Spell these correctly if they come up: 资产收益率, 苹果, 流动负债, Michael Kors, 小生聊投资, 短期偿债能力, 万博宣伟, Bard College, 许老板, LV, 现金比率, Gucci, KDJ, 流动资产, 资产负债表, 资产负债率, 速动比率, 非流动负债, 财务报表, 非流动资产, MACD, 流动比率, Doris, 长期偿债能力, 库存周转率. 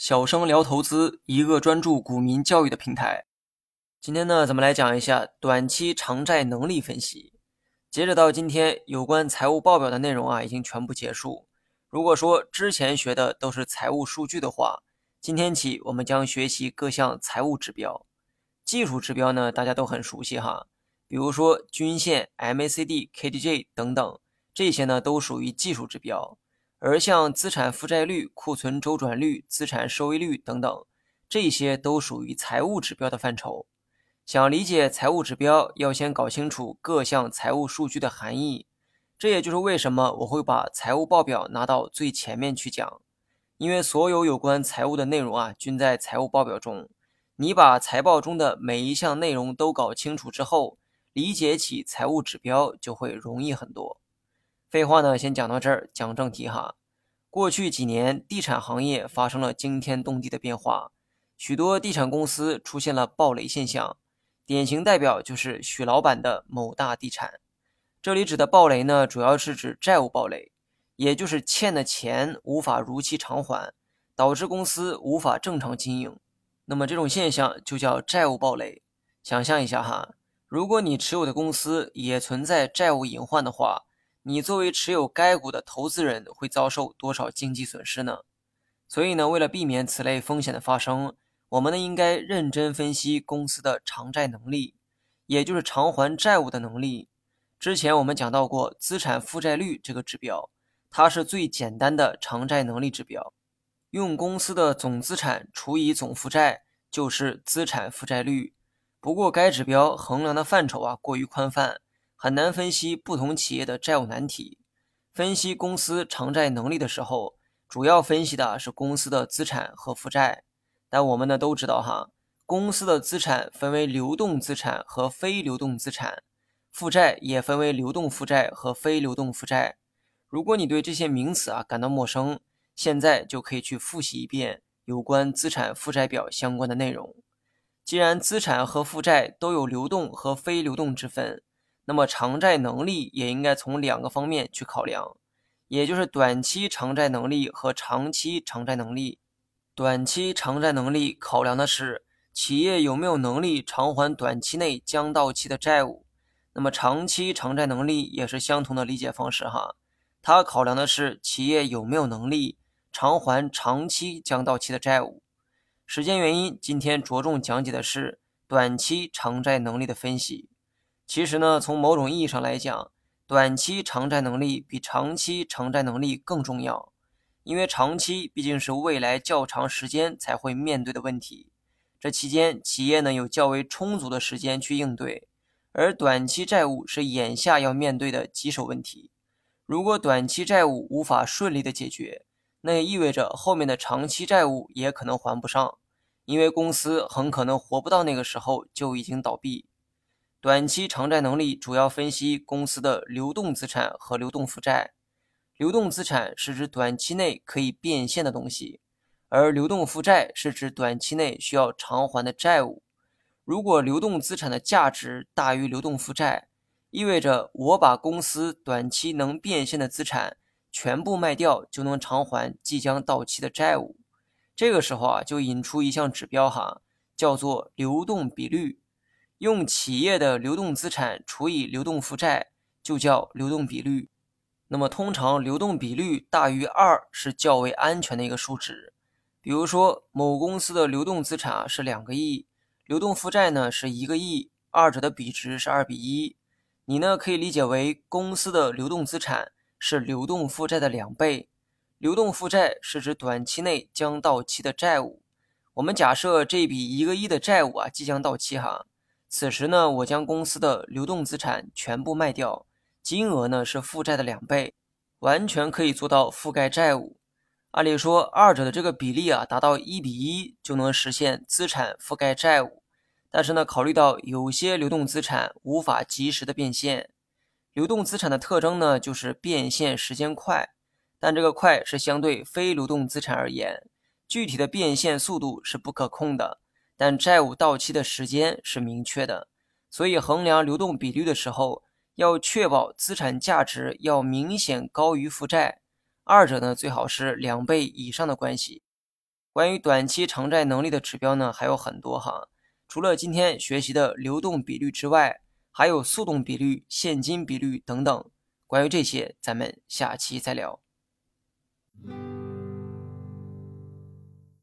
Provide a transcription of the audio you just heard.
小生聊投资，一个专注股民教育的平台。今天呢，咱们来讲一下短期偿债能力分析。截止到今天，有关财务报表的内容已经全部结束。如果说之前学的都是财务数据的话，今天起我们将学习各项财务指标。技术指标呢，大家都很熟悉哈，比如说均线、MACD、KDJ 等等，这些呢都属于技术指标。而像资产负债率、库存周转率、资产收益率等等，这些都属于财务指标的范畴。想理解财务指标，要先搞清楚各项财务数据的含义。这也就是为什么我会把财务报表拿到最前面去讲，因为所有有关财务的内容均在财务报表中。你把财报中的每一项内容都搞清楚之后，理解起财务指标就会容易很多。废话呢，先讲到这儿，讲正题哈。过去几年，地产行业发生了惊天动地的变化，许多地产公司出现了暴雷现象，典型代表就是许老板的某大地产。这里指的暴雷呢，主要是指债务暴雷，也就是欠的钱无法如期偿还，导致公司无法正常经营。那么这种现象就叫债务暴雷。想象一下哈，如果你持有的公司也存在债务隐患的话，你作为持有该股的投资人会遭受多少经济损失呢？所以呢，为了避免此类风险的发生，我们呢应该认真分析公司的偿债能力，也就是偿还债务的能力。之前我们讲到过资产负债率这个指标，它是最简单的偿债能力指标。用公司的总资产除以总负债就是资产负债率。不过该指标衡量的范畴过于宽泛，很难分析不同企业的债务难题。分析公司偿债能力的时候，主要分析的是公司的资产和负债。但我们呢都知道哈，公司的资产分为流动资产和非流动资产，负债也分为流动负债和非流动负债。如果你对这些名词感到陌生，现在就可以去复习一遍有关资产负债表相关的内容。既然资产和负债都有流动和非流动之分，那么偿债能力也应该从两个方面去考量，也就是短期偿债能力和长期偿债能力。短期偿债能力考量的是企业有没有能力偿还短期内将到期的债务，那么长期偿债能力也是相同的理解方式哈，它考量的是企业有没有能力偿还长期将到期的债务。时间原因，今天着重讲解的是短期偿债能力的分析。其实呢，从某种意义上来讲，短期偿债能力比长期偿债能力更重要，因为长期毕竟是未来较长时间才会面对的问题，这期间企业呢有较为充足的时间去应对，而短期债务是眼下要面对的棘手问题。如果短期债务无法顺利的解决，那也意味着后面的长期债务也可能还不上，因为公司很可能活不到那个时候就已经倒闭。短期偿债能力主要分析公司的流动资产和流动负债。流动资产是指短期内可以变现的东西，而流动负债是指短期内需要偿还的债务。如果流动资产的价值大于流动负债，意味着我把公司短期能变现的资产全部卖掉就能偿还即将到期的债务。这个时候就引出一项指标哈，叫做流动比率。用企业的流动资产除以流动负债就叫流动比率。那么通常流动比率大于2是较为安全的一个数值。比如说某公司的流动资产是2个亿，流动负债呢是1个亿，二者的比值是2比1。你呢可以理解为公司的流动资产是流动负债的2倍。流动负债是指短期内将到期的债务。我们假设这笔1个亿的债务即将到期哈。此时呢，我将公司的流动资产全部卖掉，金额呢是负债的2倍，完全可以做到覆盖债务。按理说，二者的这个比例达到1比1就能实现资产覆盖债务。但是呢，考虑到有些流动资产无法及时的变现，流动资产的特征呢就是变现时间快，但这个快是相对非流动资产而言，具体的变现速度是不可控的。但债务到期的时间是明确的，所以衡量流动比率的时候，要确保资产价值要明显高于负债，二者呢最好是2倍以上的关系。关于短期偿债能力的指标呢，还有很多哈。除了今天学习的流动比率之外，还有速动比率、现金比率等等。关于这些，咱们下期再聊。